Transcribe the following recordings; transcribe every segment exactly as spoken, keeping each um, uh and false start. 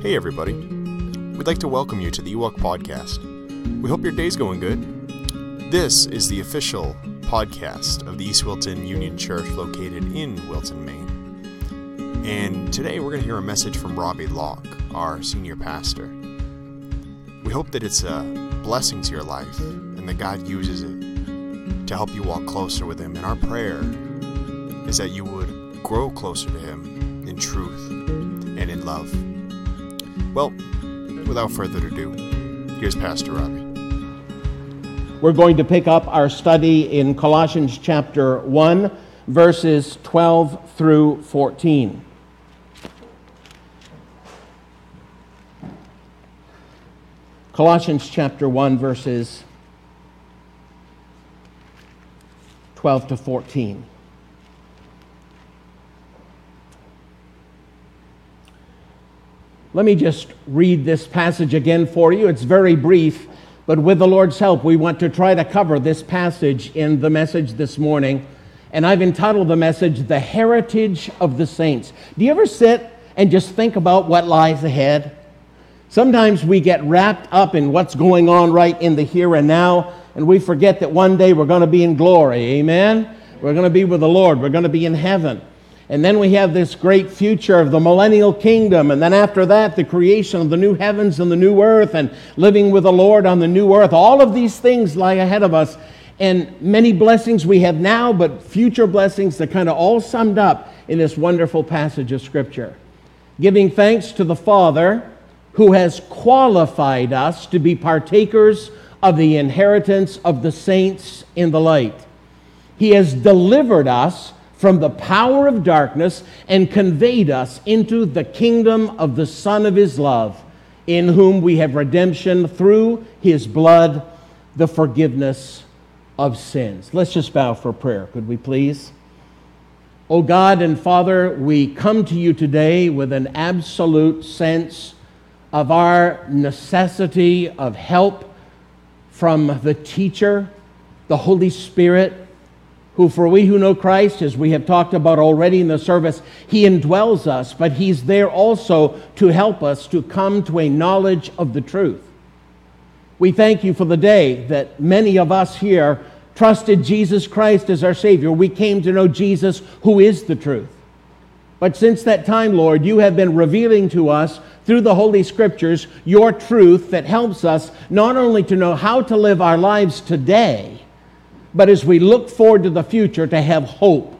Hey everybody, we'd like to welcome you to the Ewok Podcast. We hope your day's going good. This is the official podcast of the East Wilton Union Church located in Wilton, Maine. And today we're going to hear a message from Robbie Locke, our senior pastor. We hope that it's a blessing to your life and that God uses it to help you walk closer with Him. And our prayer is that you would grow closer to Him in truth and in love. Well, without further ado, here's Pastor Robbie. We're going to pick up our study in Colossians chapter one, verses twelve through fourteen. Colossians chapter one, verses twelve to fourteen. Let me just read this passage again for you. It's very brief, but with the Lord's help, we want to try to cover this passage in the message this morning. And I've entitled the message, The Heritage of the Saints. Do you ever sit and just think about what lies ahead? Sometimes we get wrapped up in what's going on right in the here and now, and we forget that one day we're going to be in glory, amen? We're going to be with the Lord. We're going to be in heaven. And then we have this great future of the millennial kingdom, and then after that, the creation of the new heavens and the new earth, and living with the Lord on the new earth. All of these things lie ahead of us, and many blessings we have now, but future blessings that kind of all summed up in this wonderful passage of Scripture. Giving thanks to the Father, who has qualified us to be partakers of the inheritance of the saints in the light. He has delivered us from the power of darkness and conveyed us into the kingdom of the Son of His love, in whom we have redemption through His blood, the forgiveness of sins. Let's just bow for prayer, could we please? O God and Father, we come to you today with an absolute sense of our necessity of help from the teacher, the Holy Spirit, who for we who know Christ, as we have talked about already in the service, He indwells us, but He's there also to help us to come to a knowledge of the truth. We thank you for the day that many of us here trusted Jesus Christ as our Savior. We came to know Jesus, who is the truth. But since that time, Lord, you have been revealing to us through the Holy Scriptures your truth that helps us not only to know how to live our lives today, but as we look forward to the future, to have hope,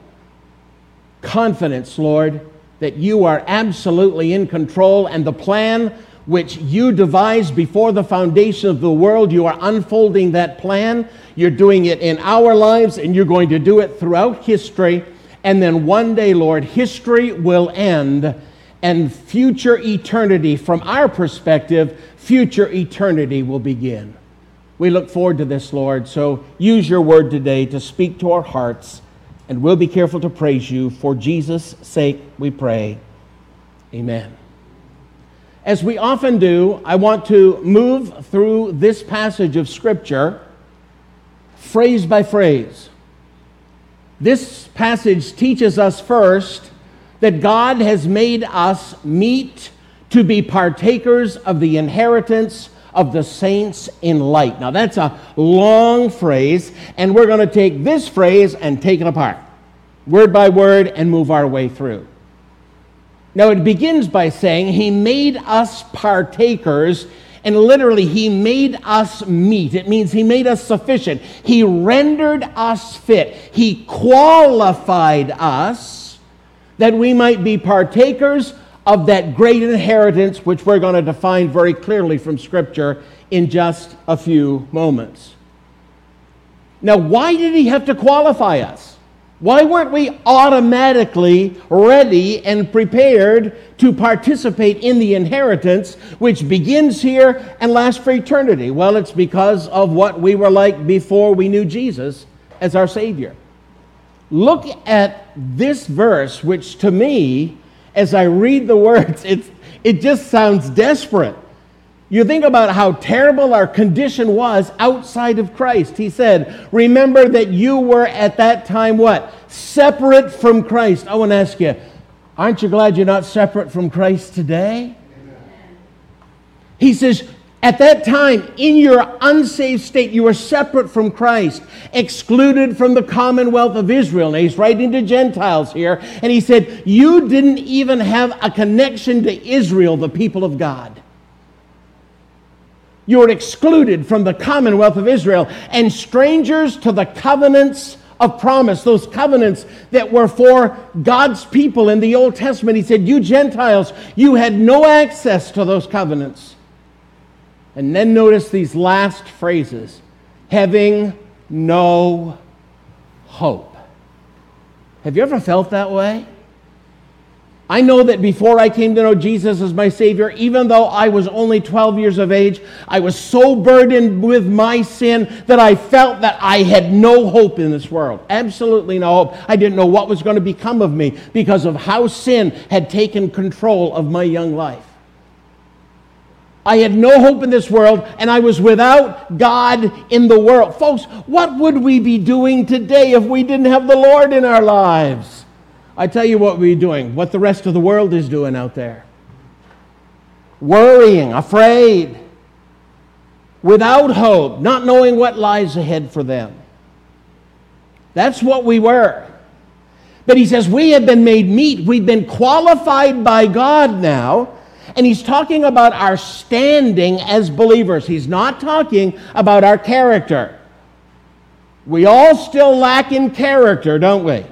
confidence, Lord, that you are absolutely in control, and the plan which you devised before the foundation of the world, you are unfolding that plan. You're doing it in our lives, and you're going to do it throughout history. And then one day, Lord, history will end, and future eternity, from our perspective, future eternity will begin. We look forward to this, Lord, so use your word today to speak to our hearts, and we'll be careful to praise you. For Jesus' sake we pray. Amen. As we often do, I want to move through this passage of Scripture phrase by phrase. This passage teaches us first that God has made us meet to be partakers of the inheritance of the saints in light. Now that's a long phrase, and we're going to take this phrase and take it apart, word by word, and move our way through. Now it begins by saying He made us partakers, and literally He made us meet. It means He made us sufficient. He rendered us fit. He qualified us that we might be partakers of that great inheritance, which we're going to define very clearly from Scripture in just a few moments. Now, why did He have to qualify us? Why weren't we automatically ready and prepared to participate in the inheritance which begins here and lasts for eternity? Well, it's because of what we were like before we knew Jesus as our Savior. Look at this verse, which to me, as I read the words, it's, it just sounds desperate. You think about how terrible our condition was outside of Christ. He said, remember that you were at that time what? Separate from Christ. I want to ask you, aren't you glad you're not separate from Christ today? Amen. He says, at that time, in your unsaved state, you were separate from Christ, excluded from the commonwealth of Israel. Now, he's writing to Gentiles here, and he said, you didn't even have a connection to Israel, the people of God. You were excluded from the commonwealth of Israel and strangers to the covenants of promise, those covenants that were for God's people in the Old Testament. He said, you Gentiles, you had no access to those covenants. And then notice these last phrases, having no hope. Have you ever felt that way? I know that before I came to know Jesus as my Savior, even though I was only twelve years of age, I was so burdened with my sin that I felt that I had no hope in this world. Absolutely no hope. I didn't know what was going to become of me because of how sin had taken control of my young life. I had no hope in this world, and I was without God in the world. Folks, what would we be doing today if we didn't have the Lord in our lives? I tell you what we're doing, what the rest of the world is doing out there. Worrying, afraid, without hope, not knowing what lies ahead for them. That's what we were. But he says, we have been made meet. We've been qualified by God now. And he's talking about our standing as believers. He's not talking about our character. We all still lack in character, don't we?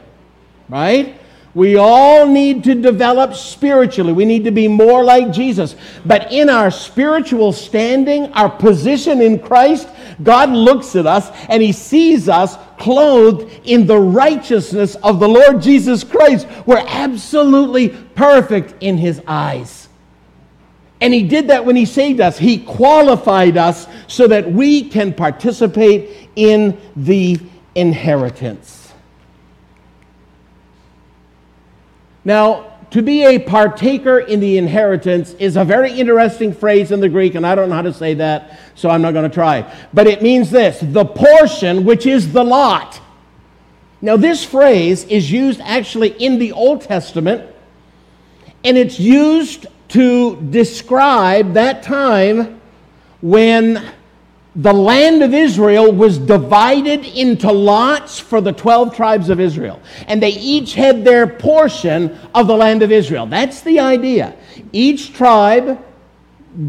Right? We all need to develop spiritually. We need to be more like Jesus. But in our spiritual standing, our position in Christ, God looks at us and he sees us clothed in the righteousness of the Lord Jesus Christ. We're absolutely perfect in his eyes. And he did that when he saved us. He qualified us so that we can participate in the inheritance. Now, to be a partaker in the inheritance is a very interesting phrase in the Greek, and I don't know how to say that, so I'm not going to try. But it means this, the portion, which is the lot. Now, this phrase is used actually in the Old Testament, and it's used to describe that time when the land of Israel was divided into lots for the twelve tribes of Israel. And they each had their portion of the land of Israel. That's the idea. Each tribe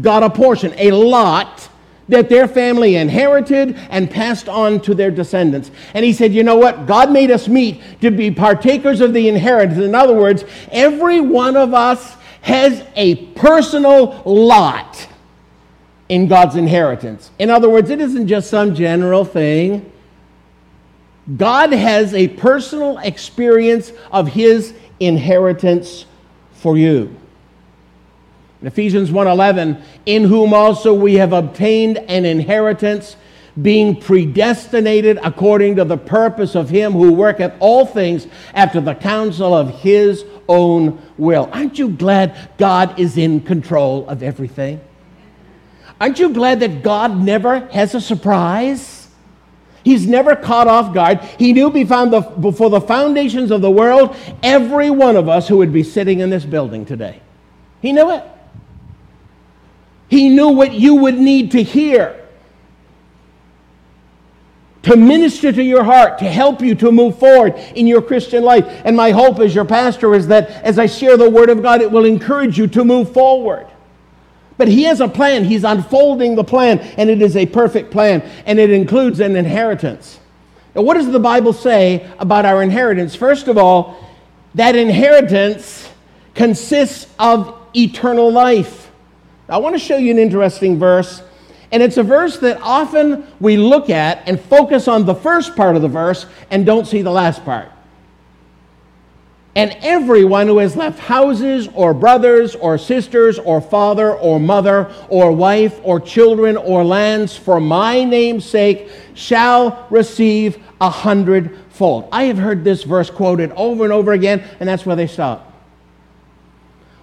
got a portion, a lot, that their family inherited and passed on to their descendants. And he said, you know what? God made us meet to be partakers of the inheritance. In other words, every one of us has a personal lot in God's inheritance. In other words, it isn't just some general thing. God has a personal experience of his inheritance for you. In Ephesians one eleven, in whom also we have obtained an inheritance, being predestinated according to the purpose of him who worketh all things after the counsel of his own will. Aren't you glad God is in control of everything? Aren't you glad that God never has a surprise? He's never caught off guard. He knew before the foundations of the world, every one of us who would be sitting in this building today. He knew it. He knew what you would need to hear to minister to your heart, to help you to move forward in your Christian life. And my hope as your pastor is that as I share the Word of God, it will encourage you to move forward. But he has a plan. He's unfolding the plan, and it is a perfect plan, and it includes an inheritance. Now, what does the Bible say about our inheritance? First of all, that inheritance consists of eternal life. Now, I want to show you an interesting verse. And it's a verse that often we look at and focus on the first part of the verse and don't see the last part. And everyone who has left houses or brothers or sisters or father or mother or wife or children or lands for my name's sake shall receive a hundredfold. I have heard this verse quoted over and over again, and that's where they stop.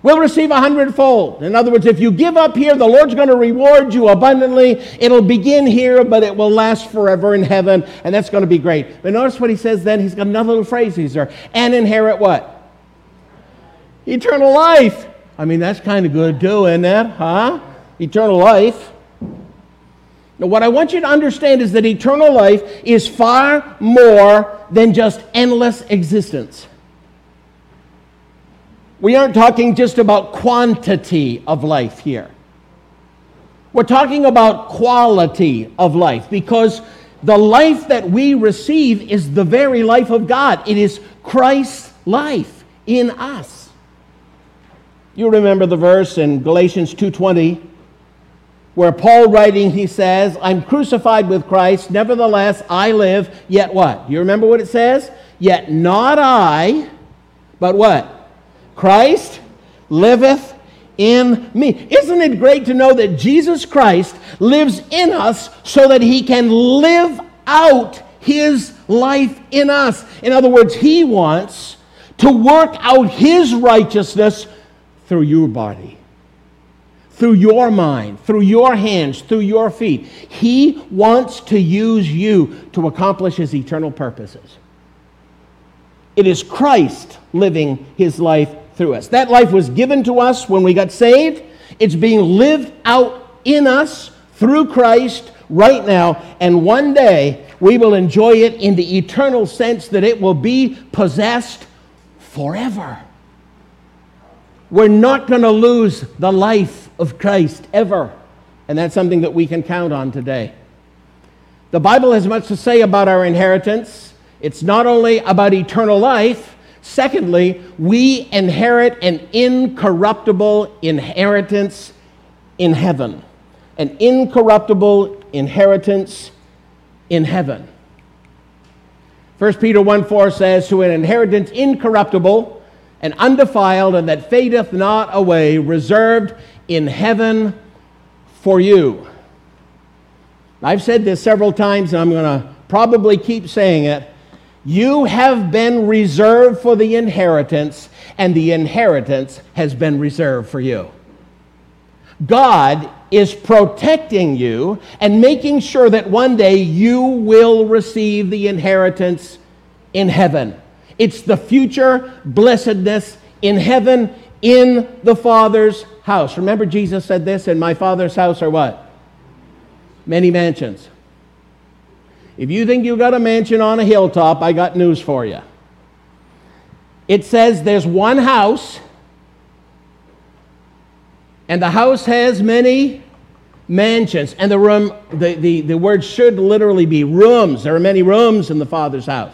We'll receive a hundredfold. In other words, if you give up here, the Lord's going to reward you abundantly. It'll begin here, but it will last forever in heaven, and that's going to be great. But notice what he says then. He's got another little phrase there. And inherit what? Eternal life. I mean, that's kind of good too, isn't it? Huh? eternal life. Now, what I want you to understand is that eternal life is far more than just endless existence. We aren't talking just about quantity of life here. We're talking about quality of life, because the life that we receive is the very life of God. It is Christ's life in us. You remember the verse in Galatians two twenty, where Paul writing, he says, I'm crucified with Christ, nevertheless I live, yet what? You remember what it says? Yet not I, but what? Christ liveth in me. Isn't it great to know that Jesus Christ lives in us so that he can live out his life in us? In other words, he wants to work out his righteousness through your body, through your mind, through your hands, through your feet. He wants to use you to accomplish his eternal purposes. It is Christ living his life through us. That life was given to us when we got saved. It's being lived out in us through Christ right now, and one day we will enjoy it in the eternal sense that it will be possessed forever. We're not going to lose the life of Christ ever. And that's something that we can count on today. The Bible has much to say about our inheritance. It's not only about eternal life. Secondly, we inherit an incorruptible inheritance in heaven. An incorruptible inheritance in heaven. First Peter one four says, to an inheritance incorruptible and undefiled, and that fadeth not away, reserved in heaven for you. I've said this several times, and I'm going to probably keep saying it. You have been reserved for the inheritance, and the inheritance has been reserved for you. God is protecting you and making sure that one day you will receive the inheritance in heaven. It's the future blessedness in heaven, in the Father's house. Remember, Jesus said this, in my Father's house are what? Many mansions. If you think you got a mansion on a hilltop, I got news for you. It says there's one house, and the house has many mansions. And the room, the, the, the word should literally be rooms. There are many rooms in the Father's house.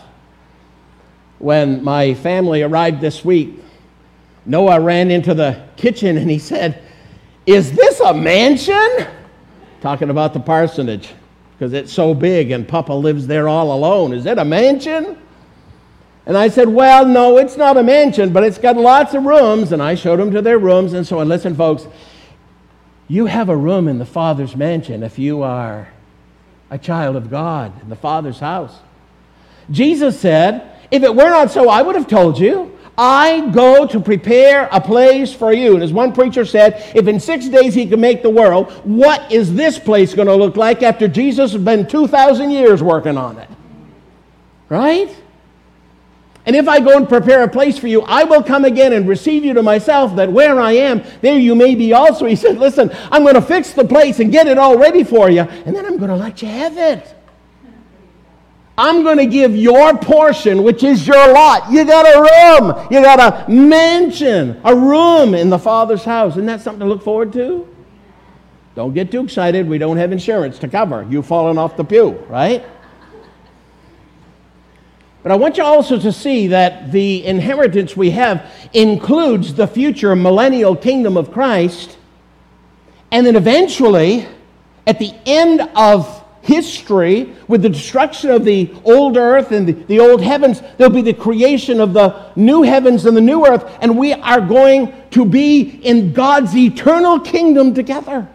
When my family arrived this week, Noah ran into the kitchen and he said, is this a mansion? Talking about the parsonage, because it's so big and Papa lives there all alone. Is it a mansion? And I said, well, no, it's not a mansion, but it's got lots of rooms. And I showed him to their rooms and so on. Listen, folks, you have a room in the Father's mansion if you are a child of God in the Father's house. Jesus said, if it were not so, I would have told you. I go to prepare a place for you. And as one preacher said, if in six days he can make the world, what is this place going to look like after Jesus has been two thousand years working on it? Right? And if I go and prepare a place for you, I will come again and receive you to myself, that where I am, there you may be also. He said, listen, I'm going to fix the place and get it all ready for you, and then I'm going to let you have it. I'm going to give your portion, which is your lot. You got a room. You got a mansion, a room in the Father's house. Isn't that something to look forward to? Don't get too excited. We don't have insurance to cover you falling off the pew, right? But I want you also to see that the inheritance we have includes the future millennial kingdom of Christ. And then eventually, at the end of history, with the destruction of the old earth and the, the old heavens, there'll be the creation of the new heavens and the new earth, and we are going to be in God's eternal kingdom together.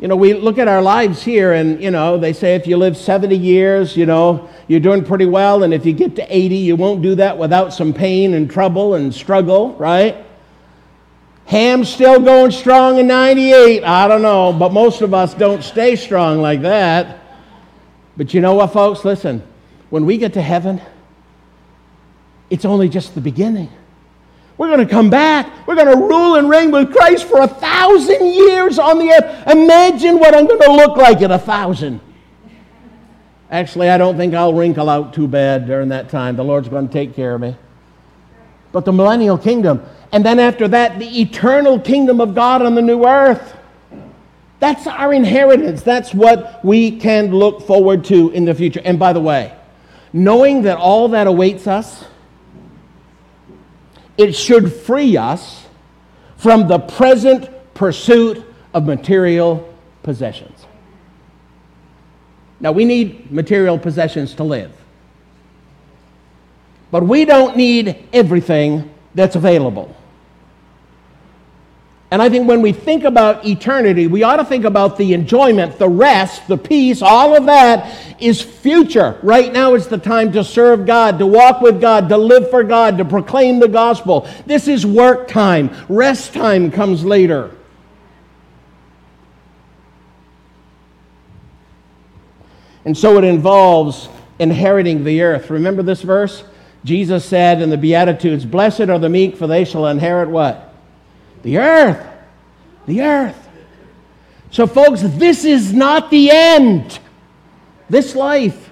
You know, we look at our lives here, and, you know, they say if you live seventy years, you know, you're doing pretty well, and if you get to eighty, you won't do that without some pain and trouble and struggle, right? Ham's still going strong in ninety-eight. I don't know, but most of us don't stay strong like that. But you know what, folks? Listen, when we get to heaven, it's only just the beginning. We're going to come back. We're going to rule and reign with Christ for a thousand years on the earth. Imagine what I'm going to look like in a thousand. Actually, I don't think I'll wrinkle out too bad during that time. The Lord's going to take care of me. But the millennial kingdom, and then after that, the eternal kingdom of God on the new earth. That's our inheritance. That's what we can look forward to in the future. And by the way, knowing that all that awaits us, it should free us from the present pursuit of material possessions. Now, we need material possessions to live. But we don't need everything that's available. And I think when we think about eternity, we ought to think about the enjoyment, the rest, the peace, all of that is future. Right now is the time to serve God, to walk with God, to live for God, to proclaim the gospel. This is work time. Rest time comes later. And so it involves inheriting the earth. Remember this verse? Jesus said in the Beatitudes, "Blessed are the meek, for they shall inherit" what? The earth. The earth. So folks, this is not the end. This life.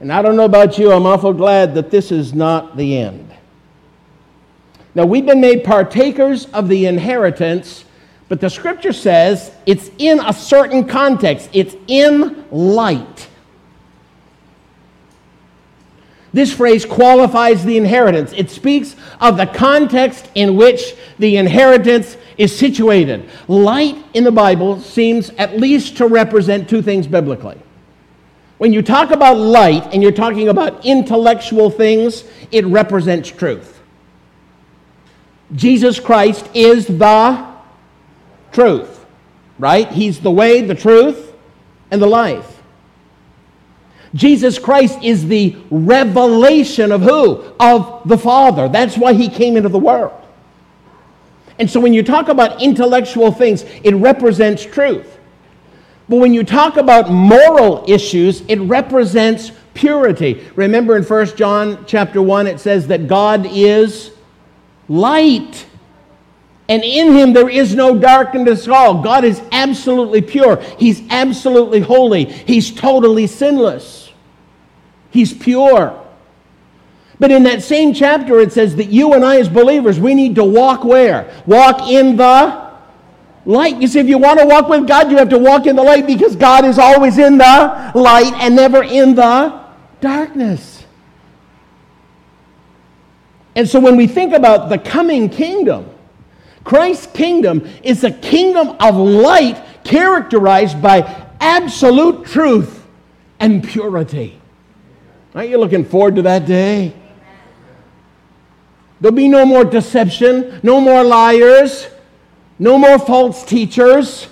And I don't know about you, I'm awful glad that this is not the end. Now, we've been made partakers of the inheritance, but the scripture says it's in a certain context. It's in light. This phrase qualifies the inheritance. It speaks of the context in which the inheritance is situated. Light in the Bible seems at least to represent two things biblically. When you talk about light and you're talking about intellectual things, it represents truth. Jesus Christ is the truth, right? He's the way, the truth, and the life. Jesus Christ is the revelation of who? Of the Father. That's why he came into the world. And so when you talk about intellectual things, it represents truth. But when you talk about moral issues, it represents purity. Remember in First John chapter one, it says that God is light, and in him there is no darkness at all. God is absolutely pure. He's absolutely holy. He's totally sinless. He's pure. But in that same chapter, it says that you and I as believers, we need to walk where? Walk in the light. You see, if you want to walk with God, you have to walk in the light because God is always in the light and never in the darkness. And so when we think about the coming kingdom, Christ's kingdom is a kingdom of light characterized by absolute truth and purity. Aren't you looking forward to that day? There'll be no more deception, no more liars, no more false teachers.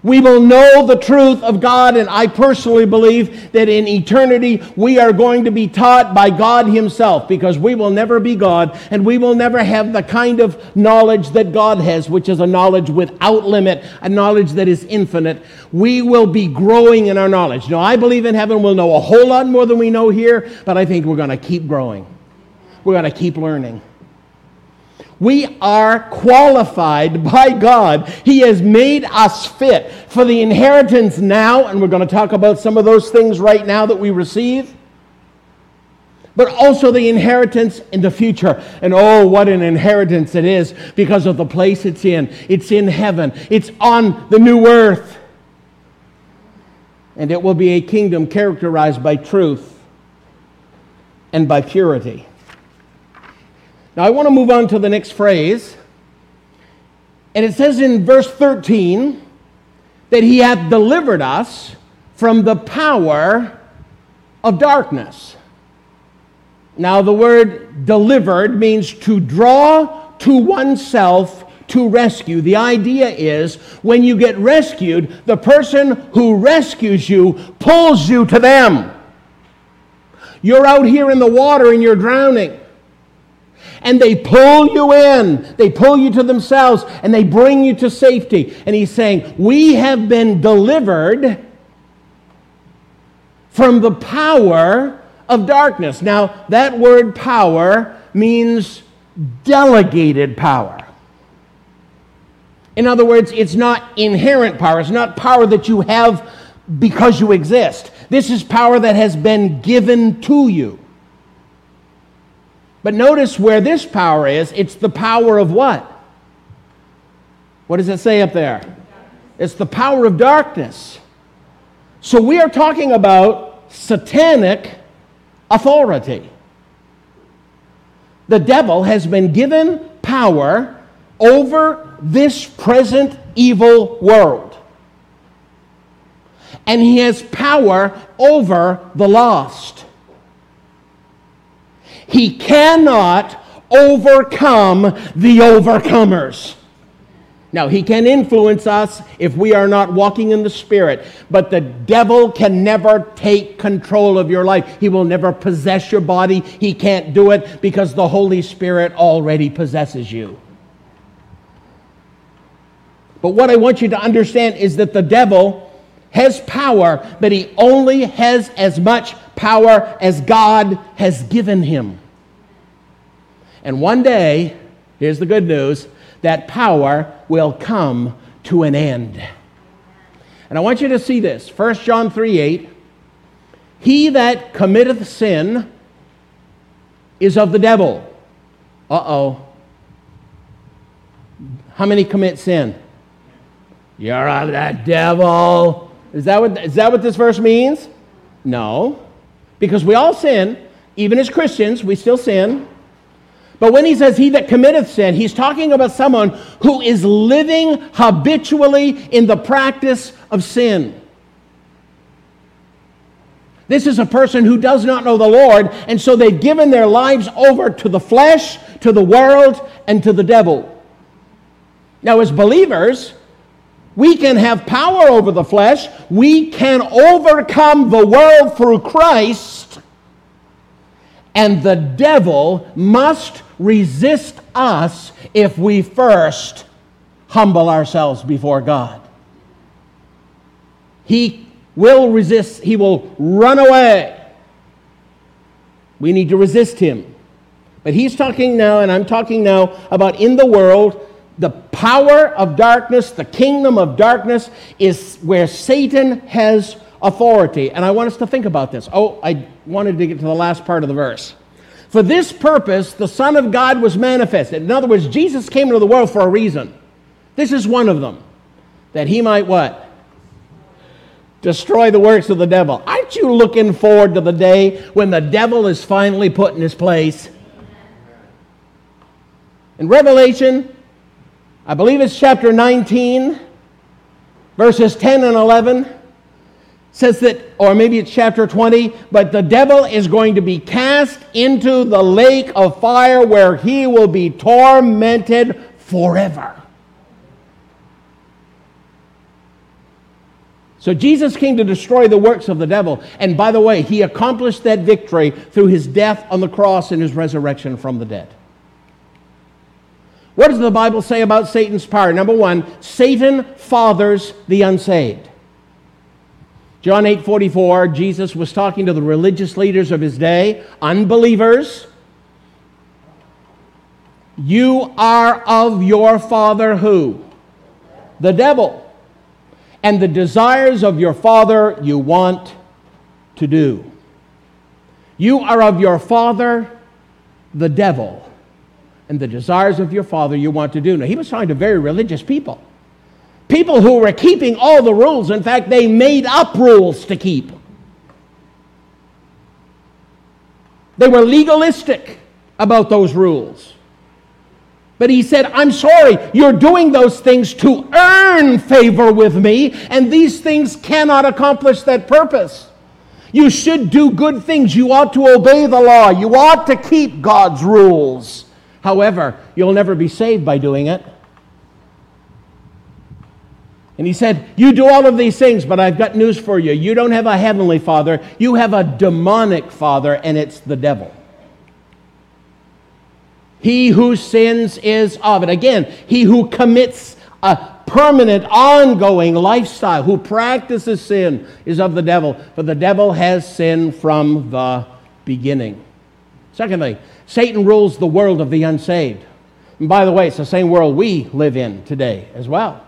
We will know the truth of God, and I personally believe that in eternity we are going to be taught by God himself because we will never be God, and we will never have the kind of knowledge that God has, which is a knowledge without limit, a knowledge that is infinite. We will be growing in our knowledge. Now, I believe in heaven we'll know a whole lot more than we know here, but I think we're going to keep growing. We're going to keep learning. We are qualified by God. He has made us fit for the inheritance now, and we're going to talk about some of those things right now that we receive, but also the inheritance in the future. And oh, what an inheritance it is because of the place it's in. It's in heaven. It's on the new earth. And it will be a kingdom characterized by truth and by purity. Now, I want to move on to the next phrase. And it says in verse thirteen that he hath delivered us from the power of darkness. Now, the word delivered means to draw to oneself to rescue. The idea is when you get rescued, the person who rescues you pulls you to them. You're out here in the water and you're drowning. And they pull you in. They pull you to themselves, and they bring you to safety. And he's saying, we have been delivered from the power of darkness. Now, that word power means delegated power. In other words, it's not inherent power. It's not power that you have because you exist. This is power that has been given to you. But notice where this power is. It's the power of what? What does it say up there? It's the power of darkness. So we are talking about satanic authority. The devil has been given power over this present evil world. And he has power over the lost. He cannot overcome the overcomers. Now, he can influence us if we are not walking in the Spirit, but the devil can never take control of your life. He will never possess your body. He can't do it because the Holy Spirit already possesses you. But what I want you to understand is that the devil has power, but he only has as much power as God has given him. And one day, here's the good news, that power will come to an end. And I want you to see this. First John three eight, he that committeth sin is of the devil. Uh-oh. How many commit sin? You're of the devil. Is that what, is that what this verse means? No. Because we all sin. Even as Christians, we still sin. But when he says he that committeth sin, he's talking about someone who is living habitually in the practice of sin. This is a person who does not know the Lord, and so they've given their lives over to the flesh, to the world, and to the devil. Now, as believers, we can have power over the flesh. We can overcome the world through Christ, and the devil must resist us if we first humble ourselves before God. He will resist. He will run away. We need to resist him. But he's talking now, and I'm talking now, about in the world, the power of darkness, the kingdom of darkness is where Satan has authority. And I want us to think about this. Oh, I wanted to get to the last part of the verse. For this purpose, the Son of God was manifested. In other words, Jesus came into the world for a reason. This is one of them. That he might what? Destroy the works of the devil. Aren't you looking forward to the day when the devil is finally put in his place? In Revelation, I believe it's chapter nineteen, verses ten and eleven, says that, or maybe it's chapter twenty, but the devil is going to be cast into the lake of fire where he will be tormented forever. So Jesus came to destroy the works of the devil, and by the way, he accomplished that victory through his death on the cross and his resurrection from the dead. What does the Bible say about Satan's power? Number one, Satan fathers the unsaved. John eight forty-four, Jesus was talking to the religious leaders of his day, unbelievers. You are of your father who? The devil. And the desires of your father you want to do. You are of your father, the devil. And the desires of your father you want to do. Now, he was talking to very religious people. People who were keeping all the rules. In fact, they made up rules to keep. They were legalistic about those rules. But he said, I'm sorry, you're doing those things to earn favor with me, and these things cannot accomplish that purpose. You should do good things. You ought to obey the law. You ought to keep God's rules. However, you'll never be saved by doing it. And he said, you do all of these things, but I've got news for you. You don't have a heavenly father. You have a demonic father, and it's the devil. He who sins is of it. Again, he who commits a permanent, ongoing lifestyle, who practices sin, is of the devil. For the devil has sin from the beginning. Secondly, Satan rules the world of the unsaved. And by the way, it's the same world we live in today as well.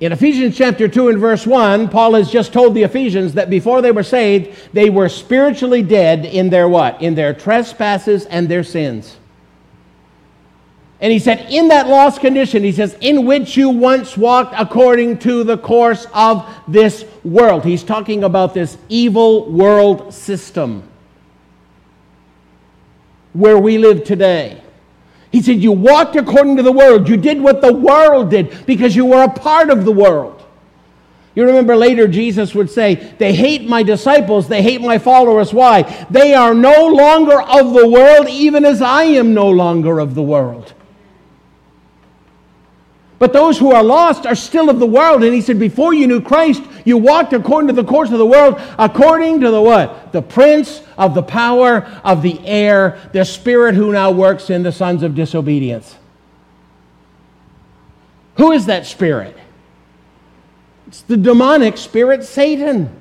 In Ephesians chapter two and verse one, Paul has just told the Ephesians that before they were saved, they were spiritually dead in their what? In their trespasses and their sins. And he said, in that lost condition, he says, in which you once walked according to the course of this world. He's talking about this evil world system where we live today. He said, you walked according to the world. You did what the world did because you were a part of the world. You remember later Jesus would say, they hate my disciples, they hate my followers. Why? They are no longer of the world, even as I am no longer of the world. But those who are lost are still of the world. And he said, before you knew Christ, you walked according to the course of the world, according to the what? The prince of the power of the air, the spirit who now works in the sons of disobedience. Who is that spirit? It's the demonic spirit, Satan.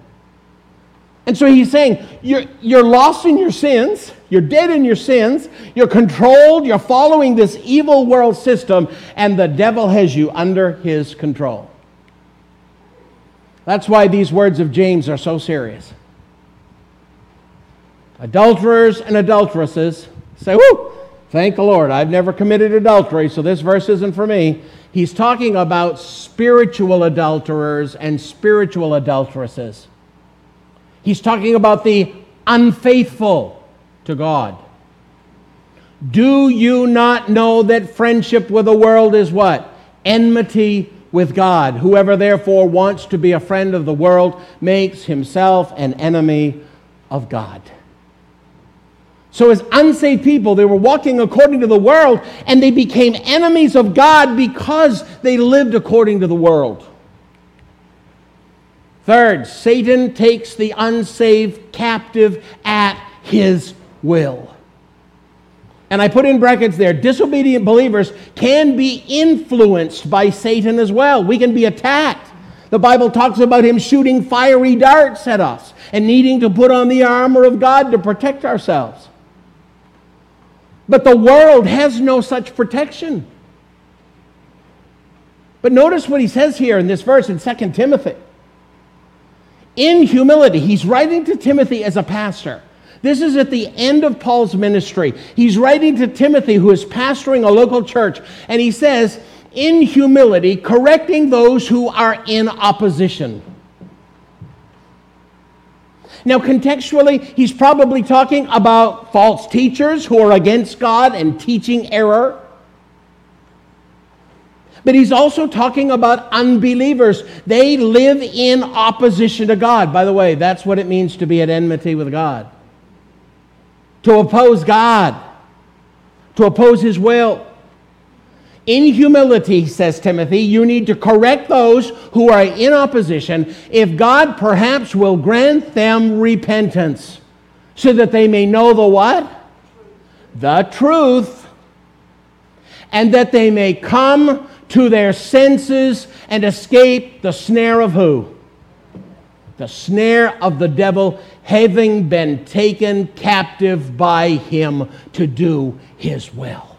And so he's saying, you're, you're lost in your sins, you're dead in your sins, you're controlled, you're following this evil world system, and the devil has you under his control. That's why these words of James are so serious. Adulterers and adulteresses say, whoo, thank the Lord, I've never committed adultery, so this verse isn't for me. He's talking about spiritual adulterers and spiritual adulteresses. He's talking about the unfaithful to God. Do you not know that friendship with the world is what? Enmity with God. Whoever therefore wants to be a friend of the world makes himself an enemy of God. So as unsaved people, they were walking according to the world, and they became enemies of God because they lived according to the world. Third, Satan takes the unsaved captive at his will. And I put in brackets there, disobedient believers can be influenced by Satan as well. We can be attacked. The Bible talks about him shooting fiery darts at us and needing to put on the armor of God to protect ourselves. But the world has no such protection. But notice what he says here in this verse in Second Timothy. In humility, he's writing to Timothy as a pastor. This is at the end of Paul's ministry. He's writing to Timothy, who is pastoring a local church, and he says, in humility, correcting those who are in opposition. Now, contextually, he's probably talking about false teachers who are against God and teaching error. But he's also talking about unbelievers. They live in opposition to God. By the way, that's what it means to be at enmity with God. To oppose God. To oppose His will. In humility, says Timothy, you need to correct those who are in opposition, if God perhaps will grant them repentance, so that they may know the what? The truth. And that they may come to their senses and escape the snare of who? The snare of the devil, having been taken captive by him to do his will.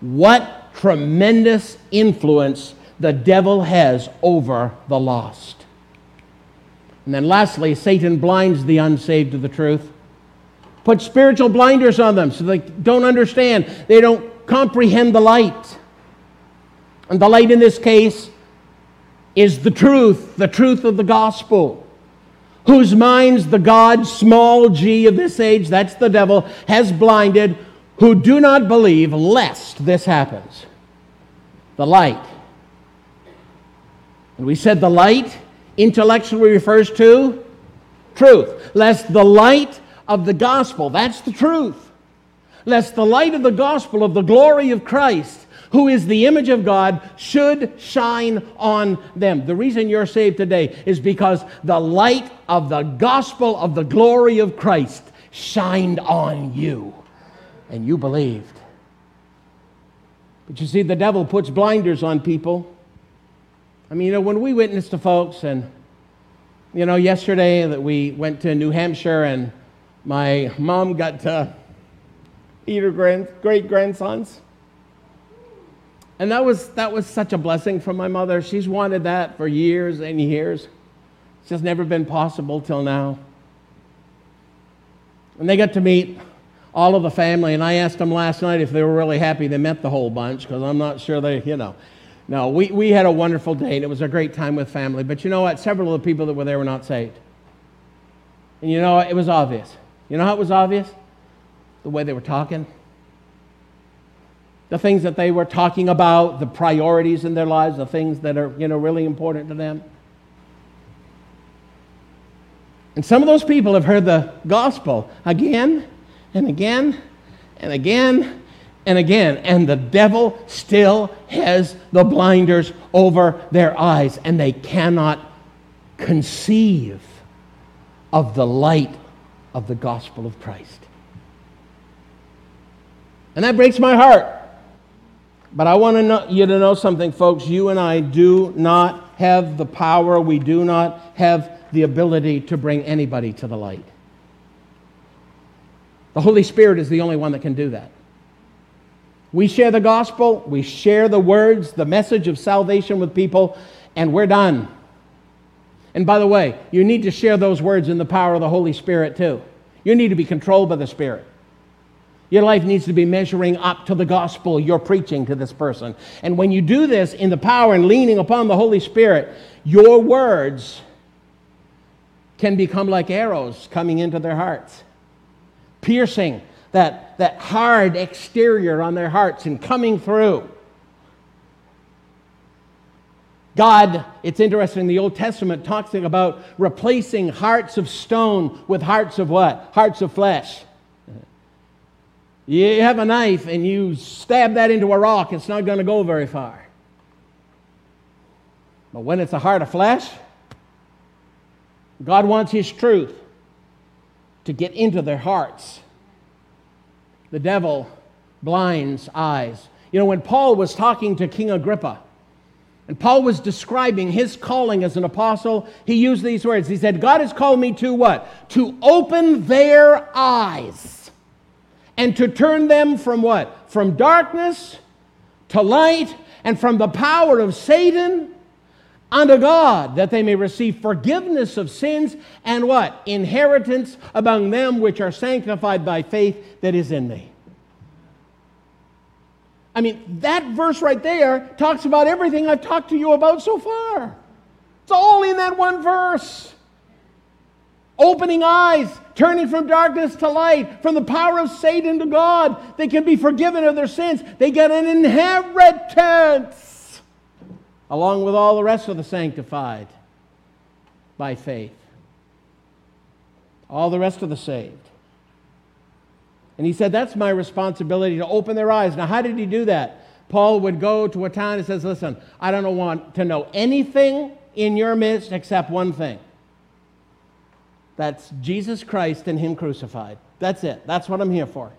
What tremendous influence the devil has over the lost. And then lastly, Satan blinds the unsaved to the truth. Put spiritual blinders on them so they don't understand. They don't comprehend the light. And the light in this case is the truth, the truth of the gospel, whose minds the God, small g, of this age, that's the devil, has blinded, who do not believe, lest this happens. The light. And we said the light intellectually refers to truth. Lest the light of the gospel, that's the truth, lest the light of the gospel of the glory of Christ, who is the image of God, should shine on them. The reason you're saved today is because the light of the gospel of the glory of Christ shined on you, and you believed. But you see, the devil puts blinders on people. I mean, you know, when we witness to folks, and, you know, yesterday that we went to New Hampshire, and My mom got to eat her grand, great-grandsons. And that was that was such a blessing from my mother. She's wanted that for years and years. It's just never been possible till now. And they got to meet all of the family, and I asked them last night if they were really happy they met the whole bunch, because I'm not sure they, you know. No, we, we had a wonderful day, and it was a great time with family. But you know what? Several of the people that were there were not saved. And you know, it was obvious. You know how it was obvious? The way they were talking. The things that they were talking about, the priorities in their lives, the things that are, you know, really important to them. And some of those people have heard the gospel again and again and again and again. And the devil still has the blinders over their eyes, and they cannot conceive of the light of the gospel of Christ. And that breaks my heart. But I want to know, you to know something, folks. You and I do not have the power. We do not have the ability to bring anybody to the light. The Holy Spirit is the only one that can do that. We share the gospel. We share the words, the message of salvation with people, and we're done. And by the way, you need to share those words in the power of the Holy Spirit too. You need to be controlled by the Spirit. Your life needs to be measuring up to the gospel you're preaching to this person. And when you do this in the power and leaning upon the Holy Spirit, your words can become like arrows coming into their hearts, piercing that, that hard exterior on their hearts and coming through. God, it's interesting, the Old Testament talks about replacing hearts of stone with hearts of what? Hearts of flesh. You have a knife and you stab that into a rock, it's not going to go very far. But when it's a heart of flesh, God wants His truth to get into their hearts. The devil blinds eyes. You know, when Paul was talking to King Agrippa, and Paul was describing his calling as an apostle, he used these words. He said, God has called me to what? To open their eyes and to turn them from what? From darkness to light and from the power of Satan unto God, that they may receive forgiveness of sins and what? Inheritance among them which are sanctified by faith that is in me. I mean, that verse right there talks about everything I've talked to you about so far. It's all in that one verse. Opening eyes, turning from darkness to light, from the power of Satan to God. They can be forgiven of their sins. They get an inheritance, along with all the rest of the sanctified by faith. All the rest of the saved. And he said, that's my responsibility, to open their eyes. Now, how did he do that? Paul would go to a town and says, listen, I don't want to know anything in your midst except one thing. That's Jesus Christ and Him crucified. That's it. That's what I'm here for.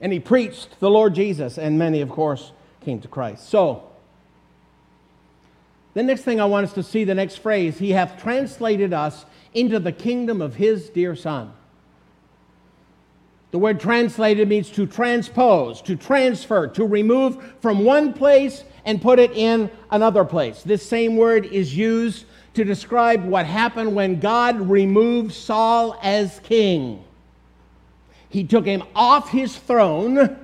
And he preached the Lord Jesus, and many, of course, came to Christ. So, the next thing I want us to see, the next phrase, He hath translated us into the kingdom of His dear Son. The word translated means to transpose, to transfer, to remove from one place and put it in another place. This same word is used to describe what happened when God removed Saul as king. He took him off his throne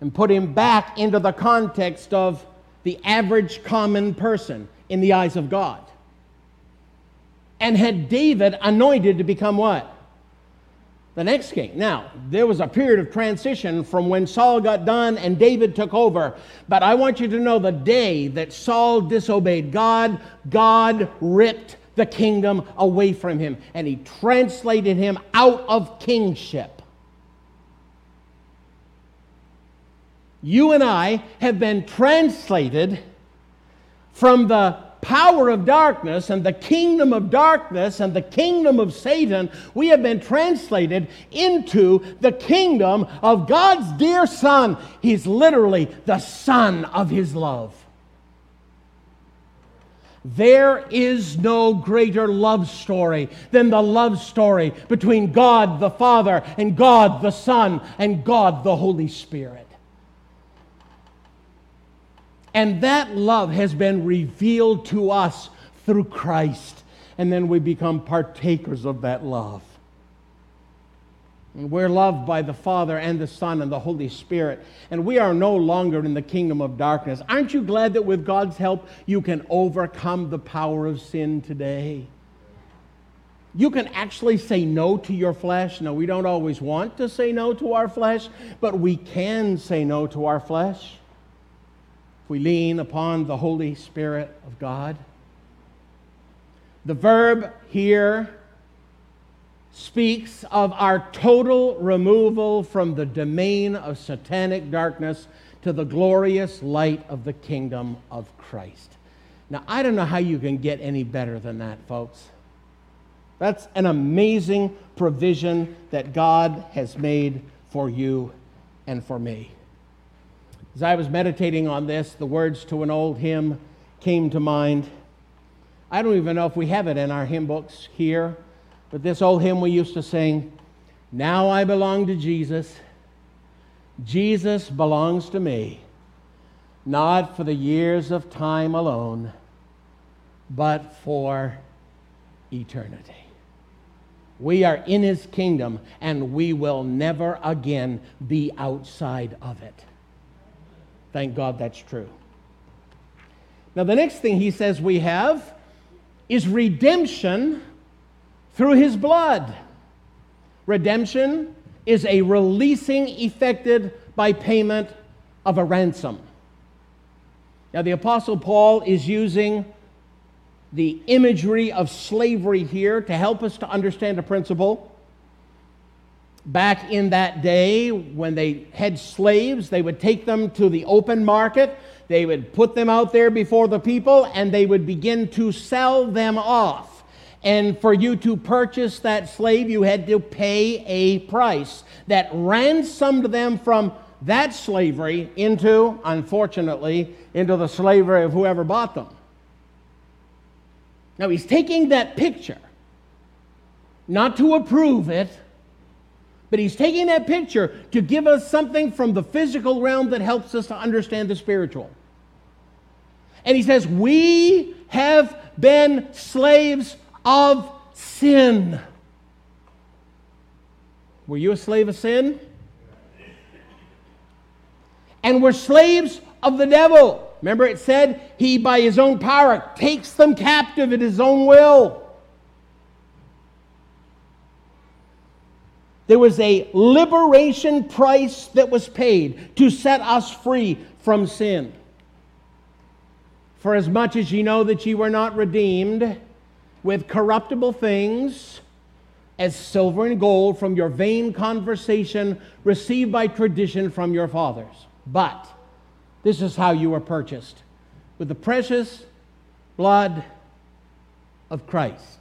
and put him back into the context of the average common person in the eyes of God. And had David anointed to become what? The next king. Now, there was a period of transition from when Saul got done and David took over. But I want you to know, the day that Saul disobeyed God, God ripped the kingdom away from him. And He translated him out of kingship. You and I have been translated from the power of darkness and the kingdom of darkness and the kingdom of Satan. We have been translated into the kingdom of God's dear Son. He's literally the Son of His love. There is no greater love story than the love story between God the Father and God the Son and God the Holy Spirit. And that love has been revealed to us through Christ. And then we become partakers of that love. And we're loved by the Father and the Son and the Holy Spirit. And we are no longer in the kingdom of darkness. Aren't you glad that with God's help, you can overcome the power of sin today? You can actually say no to your flesh. Now, we don't always want to say no to our flesh, but we can say no to our flesh if we lean upon the Holy Spirit of God. The verb here speaks of our total removal from the domain of satanic darkness to the glorious light of the kingdom of Christ. Now, I don't know how you can get any better than that, folks. That's an amazing provision that God has made for you and for me. As I was meditating on this, the words to an old hymn came to mind. I don't even know if we have it in our hymn books here, but this old hymn we used to sing, "Now I belong to Jesus, Jesus belongs to me, not for the years of time alone, but for eternity." We are in His kingdom, and we will never again be outside of it. Thank God that's true. Now the next thing he says we have is redemption through His blood. Redemption is a releasing effected by payment of a ransom. Now, the Apostle Paul is using the imagery of slavery here to help us to understand a principle. Back in that day, when they had slaves, they would take them to the open market. They would put them out there before the people, and they would begin to sell them off. And for you to purchase that slave, you had to pay a price that ransomed them from that slavery into, unfortunately, into the slavery of whoever bought them. Now, he's taking that picture, not to approve it, but he's taking that picture to give us something from the physical realm that helps us to understand the spiritual. And he says, we have been slaves of sin. Were you a slave of sin? And we're slaves of the devil. Remember it said, he by his own power takes them captive at his own will. There was a liberation price that was paid to set us free from sin. For as much as ye know that ye were not redeemed with corruptible things, as silver and gold, from your vain conversation received by tradition from your fathers. But this is how you were purchased, with the precious blood of Christ.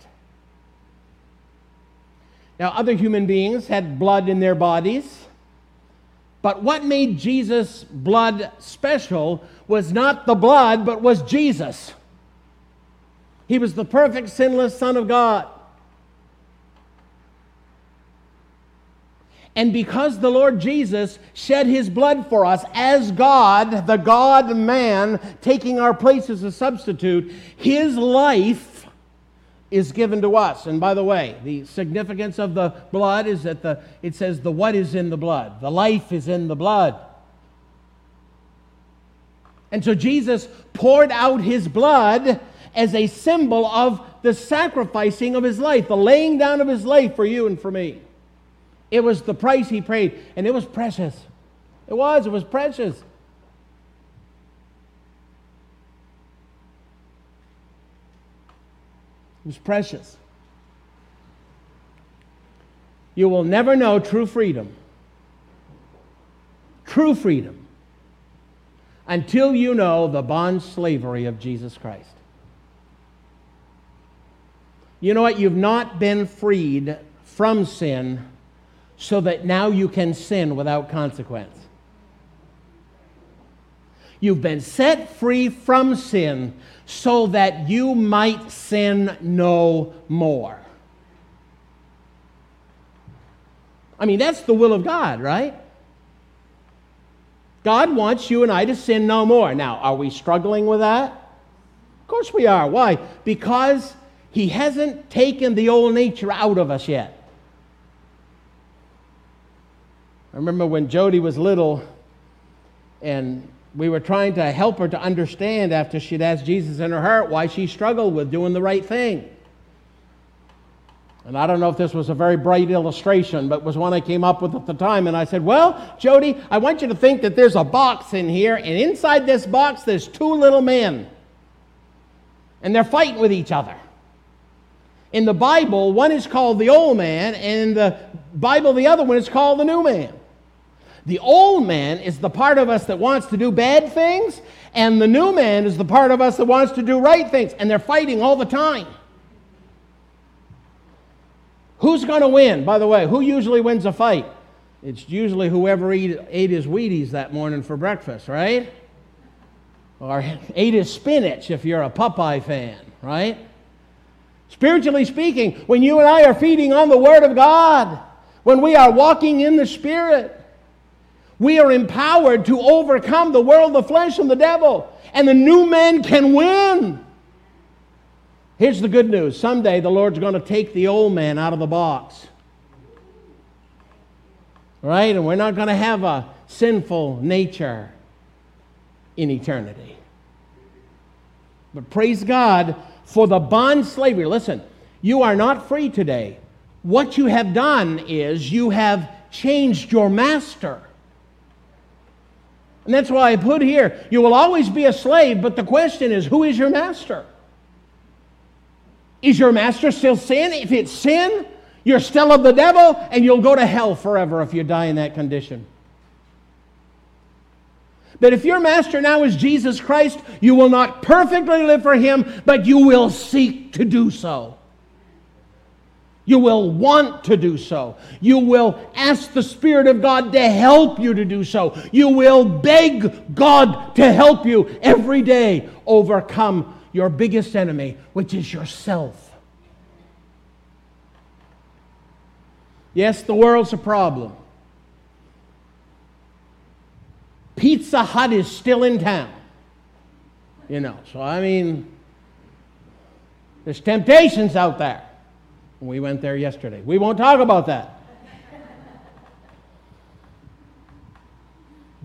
Now, other human beings had blood in their bodies, but what made Jesus' blood special was not the blood, but was Jesus. He was the perfect, sinless Son of God. And because the Lord Jesus shed His blood for us as God, the God-man, taking our place as a substitute, His life is given to us. And by the way, the significance of the blood is that the it says the what is in the blood. The life is in the blood. And so Jesus poured out His blood as a symbol of the sacrificing of His life, the laying down of His life for you and for me. It was the price He paid, and it was precious. It was, it was precious. It was precious. You will never know true freedom, true freedom, until you know the bond slavery of Jesus Christ. You know what? You've not been freed from sin so that now you can sin without consequence. You've been set free from sin so that you might sin no more. I mean, that's the will of God, right? God wants you and I to sin no more. Now, are we struggling with that? Of course we are. Why? Because he hasn't taken the old nature out of us yet. I remember when Jody was little and we were trying to help her to understand after she'd asked Jesus in her heart why she struggled with doing the right thing. And I don't know if this was a very bright illustration, but it was one I came up with at the time. And I said, well, Jody, I want you to think that there's a box in here, and inside this box there's two little men. And they're fighting with each other. In the Bible, one is called the old man, and in the Bible, the other one is called the new man. The old man is the part of us that wants to do bad things, and the new man is the part of us that wants to do right things, and they're fighting all the time. Who's going to win? By the way, who usually wins a fight? It's usually whoever eat, ate his Wheaties that morning for breakfast, right? Or ate his spinach if you're a Popeye fan, right? Spiritually speaking, when you and I are feeding on the Word of God, when we are walking in the Spirit, we are empowered to overcome the world, the flesh, and the devil. And the new man can win. Here's the good news. Someday the Lord's going to take the old man out of the box. Right? And we're not going to have a sinful nature in eternity. But praise God for the bond slavery. Listen, you are not free today. What you have done is you have changed your master. And that's why I put here, you will always be a slave, but the question is, who is your master? Is your master still sin? If it's sin, you're still of the devil, and you'll go to hell forever if you die in that condition. But if your master now is Jesus Christ, you will not perfectly live for him, but you will seek to do so. You will want to do so. You will ask the Spirit of God to help you to do so. You will beg God to help you every day overcome your biggest enemy, which is yourself. Yes, the world's a problem. Pizza Hut is still in town. You know, so I mean, there's temptations out there. We went there yesterday. We won't talk about that.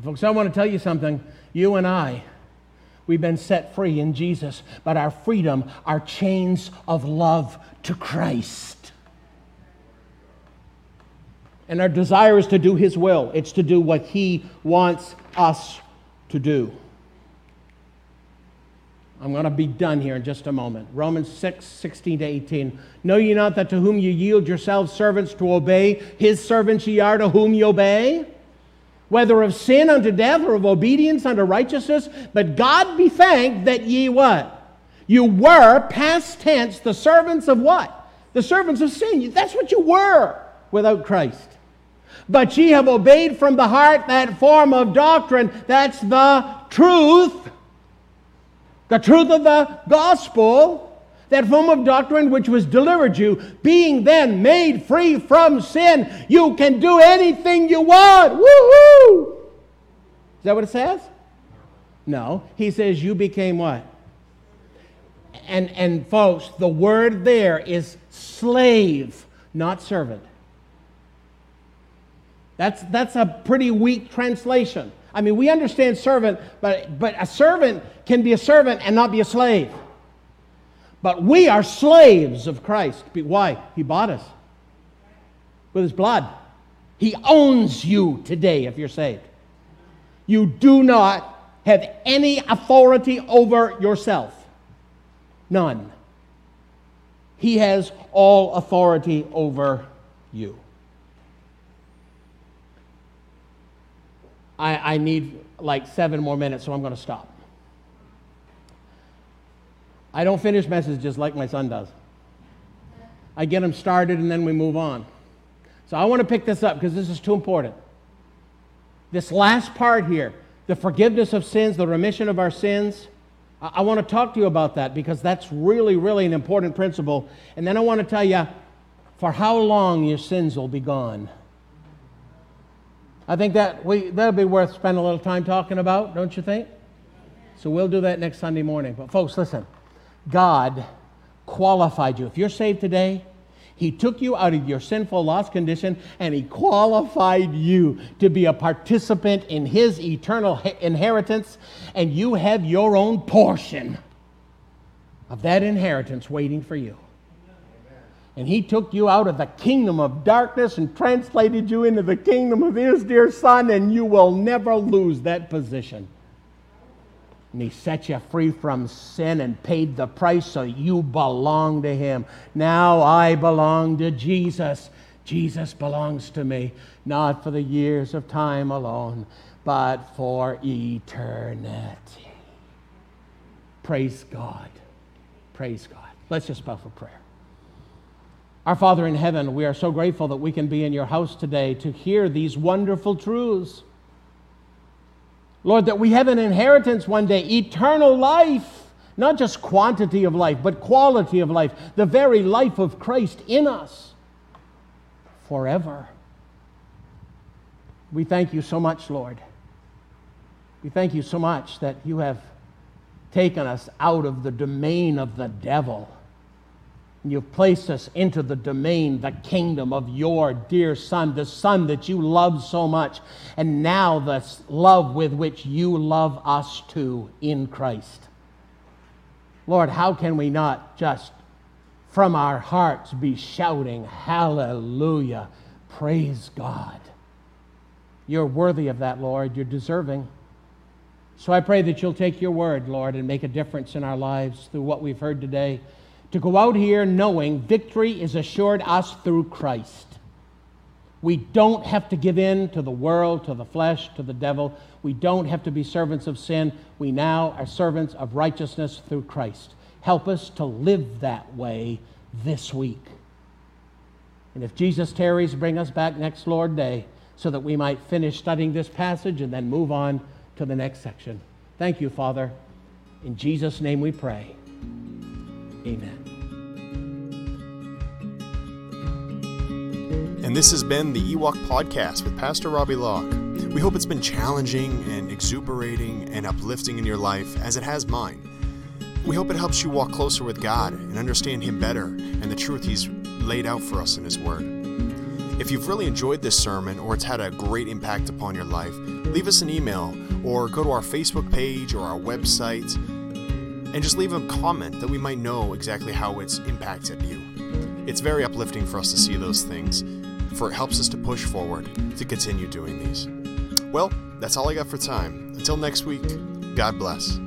Folks, I want to tell you something. You and I, we've been set free in Jesus, but our freedom are chains of love to Christ. And our desire is to do his will. It's to do what he wants us to do. I'm going to be done here in just a moment. Romans six, sixteen to eighteen. Know ye not that to whom you yield yourselves servants to obey, his servants ye are to whom ye obey? Whether of sin unto death or of obedience unto righteousness, but God be thanked that ye what? You were, past tense, the servants of what? The servants of sin. That's what you were without Christ. But ye have obeyed from the heart that form of doctrine. That's the truth. The truth of the gospel, that form of doctrine which was delivered you, being then made free from sin, you can do anything you want. Woo-hoo! Is that what it says? No. He says you became what? And, and folks, the word there is slave, not servant. That's, that's a pretty weak translation. I mean, we understand servant, but, but a servant can be a servant and not be a slave. But we are slaves of Christ. Why? He bought us with his blood. He owns you today if you're saved. You do not have any authority over yourself. None. He has all authority over you. I, I need like seven more minutes, so I'm going to stop. I don't finish messages like my son does. I get them started and then we move on. So I want to pick this up because this is too important. This last part here, the forgiveness of sins, the remission of our sins. I, I want to talk to you about that because that's really, really an important principle. And then I want to tell you for how long your sins will be gone. I think that we that'll be worth spending a little time talking about, don't you think? So we'll do that next Sunday morning. But folks, listen, God qualified you. If you're saved today, He took you out of your sinful, lost condition, and He qualified you to be a participant in His eternal inheritance, and you have your own portion of that inheritance waiting for you. And He took you out of the kingdom of darkness and translated you into the kingdom of His dear Son, and you will never lose that position. And He set you free from sin and paid the price so you belong to Him. Now I belong to Jesus. Jesus belongs to me, not for the years of time alone, but for eternity. Praise God. Praise God. Let's just bow for prayer. Our Father in heaven, we are so grateful that we can be in your house today to hear these wonderful truths. Lord, that we have an inheritance one day, eternal life, not just quantity of life, but quality of life, the very life of Christ in us forever. We thank you so much, Lord. We thank you so much that you have taken us out of the domain of the devil. And you've placed us into the domain, the kingdom of your dear Son, the Son that you love so much, and now the love with which you love us too in Christ. Lord, how can we not just from our hearts be shouting, hallelujah, praise God. You're worthy of that, Lord. You're deserving. So I pray that you'll take your word, Lord, and make a difference in our lives through what we've heard today. To go out here knowing victory is assured us through Christ. We don't have to give in to the world, to the flesh, to the devil. We don't have to be servants of sin. We now are servants of righteousness through Christ. Help us to live that way this week. And if Jesus tarries, bring us back next Lord's Day so that we might finish studying this passage and then move on to the next section. Thank you, Father. In Jesus' name we pray. Amen. And this has been the Ewok Podcast with Pastor Robbie Locke. We hope it's been challenging and exuberating and uplifting in your life as it has mine. We hope it helps you walk closer with God and understand Him better and the truth He's laid out for us in His Word. If you've really enjoyed this sermon or it's had a great impact upon your life, leave us an email or go to our Facebook page or our website. And just leave a comment that we might know exactly how it's impacted you. It's very uplifting for us to see those things, for it helps us to push forward to continue doing these. Well, that's all I got for time. Until next week, God bless.